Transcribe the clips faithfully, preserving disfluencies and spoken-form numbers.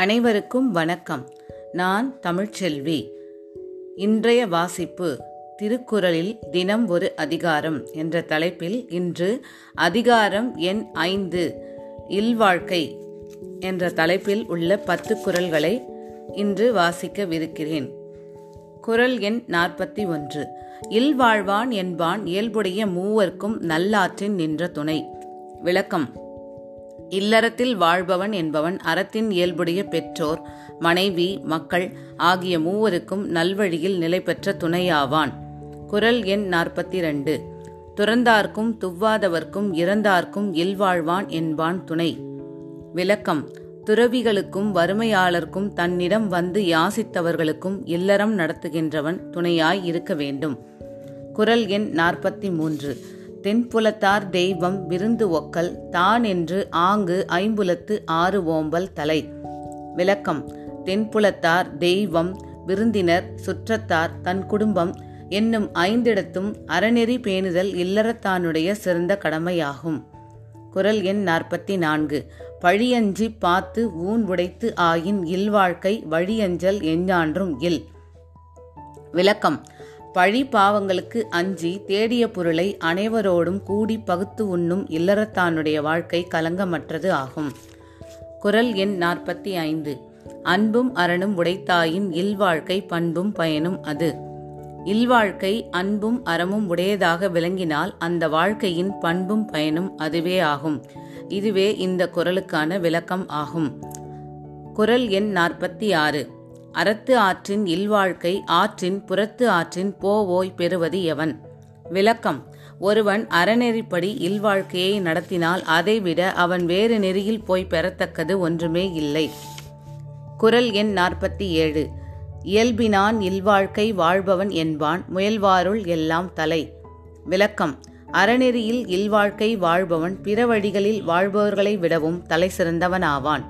அனைவருக்கும் வணக்கம். நான் தமிழ்செல்வி. இன்றைய வாசிப்பு திருக்குறளில் தினம் ஒரு அதிகாரம் என்ற தலைப்பில் இன்று அதிகாரம் எண் ஐந்து இல்வாழ்க்கை என்ற தலைப்பில் உள்ள பத்து குறள்களை இன்று வாசிக்கவிருக்கிறேன். குறள் எண் நாற்பத்தி ஒன்று. இல்வாழ்வான் என்பான் இயல்புடைய மூவர்க்கும் நல்லாற்றின் நின்ற துணை. விளக்கம். இல்லறத்தில் வாழ்பவன் என்பவன் அறத்தின் இயல்புடைய பெற்றோர், மனைவி, மக்கள் ஆகிய மூவருக்கும் நல்வழியில் நிலை பெற்ற துணையாவான். குறள் எண் நாற்பத்தி இரண்டு. துறந்தார்க்கும் துவாதவர்க்கும் இறந்தார்க்கும் இல்வாழ்வான் என்பான் துணை. விளக்கம். துறவிகளுக்கும் வறுமையாளர்க்கும் தன்னிடம் வந்து யாசித்தவர்களுக்கும் இல்லறம் நடத்துகின்றவன் துணையாய் இருக்க வேண்டும். குறள் எண் நாற்பத்தி மூன்று. தென்புலத்தார் தெய்வம் விருந்து ஒக்கல் தான் என்று ஆங்கு ஐம்புலத்து ஆறு ஓம்பல் தலை. விளக்கம். தென்புலத்தார் தெய்வம், விருந்தினர், சுற்றத்தார், தன் குடும்பம் என்னும் ஐந்திடத்தும் அறநெறி பேணுதல் இல்லறத்தானுடைய சிறந்த கடமையாகும். குறள் எண் நாற்பத்தி நான்கு. பழியஞ்சி பார்த்து ஊன் உடைத்து ஆயின் இல்வாழ்க்கை வழியஞ்சல் எஞ்ஞான்றும் இல். விளக்கம். பழி பாவங்களுக்கு அஞ்சி தேடிய பொருளை அனைவரோடும் கூடி பகுத்து உண்ணும் இல்லறத்தானுடைய வாழ்க்கை கலங்கமற்றது ஆகும். குறள் எண் நாற்பத்தி ஐந்து. அன்பும் அறனும் உடைத்தாயின் இல்வாழ்க்கை பண்பும் பயனும் அது. இல்வாழ்க்கை அன்பும் அறமும் உடையதாக விளங்கினால் அந்த வாழ்க்கையின் பண்பும் பயனும் அதுவே ஆகும். இதுவே இந்த குறளுக்கான விளக்கம் ஆகும். குறள் எண் நாற்பத்தி ஆறு. அறத்து ஆற்றின் இல்வாழ்க்கை ஆற்றின் புறத்து ஆற்றின் போவோய் பெறுவது எவன். விளக்கம். ஒருவன் அறநெறிப்படி இல்வாழ்க்கையை நடத்தினால் அதைவிட அவன் வேறு நெறியில் போய் பெறத்தக்கது ஒன்றுமே இல்லை. குறள் எண் நாற்பத்தி ஏழு. இயல்பினான் இல்வாழ்க்கை வாழ்பவன் என்பான் முயல்வாருள் எல்லாம் தலை. விளக்கம். அறநெறியில் இல்வாழ்க்கை வாழ்பவன் பிற வழிகளில் வாழ்பவர்களை விடவும் தலை சிறந்தவனாவான்.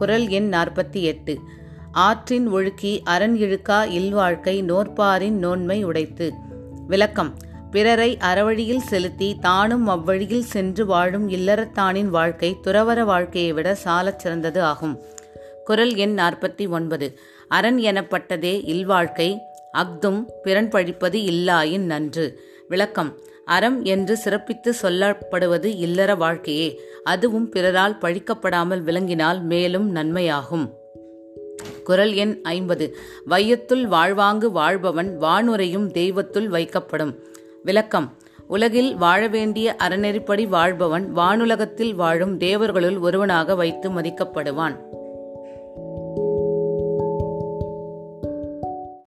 குறள் எண் நாற்பத்தி எட்டு. ஆற்றின் ஒழுக்கி அரண் இழுக்கா இல்வாழ்க்கை நோற்பாரின் நோன்மை உடைத்து. விளக்கம். பிறரை அறவழியில் செலுத்தி தானும் அவ்வழியில் சென்று வாழும் இல்லறத்தானின் வாழ்க்கை துறவர வாழ்க்கையை விட சாலச் சிறந்தது ஆகும். குறள் எண் நாற்பத்தி ஒன்பது. அரண் எனப்பட்டதே இல்வாழ்க்கை அஃதும் பிறன் பழிப்பது இல்லாயின் நன்று. விளக்கம். அறம் என்று சிறப்பித்து சொல்லப்படுவது இல்லற வாழ்க்கையே. அதுவும் பிறரால் பழிக்கப்படாமல் விளங்கினால் மேலும் நன்மையாகும். குறள் எண் ஐம்பது. வையத்துள் வாழ்வாங்கு வாழ்பவன் வானுரையும் தெய்வத்துள் வைக்கப்படும். விளக்கம். உலகில் வாழ வேண்டிய அறநெறிப்படி வாழ்பவன் வானுலகத்தில் வாழும் தேவர்களுள் ஒருவனாக வைத்து மதிக்கப்படுவான்.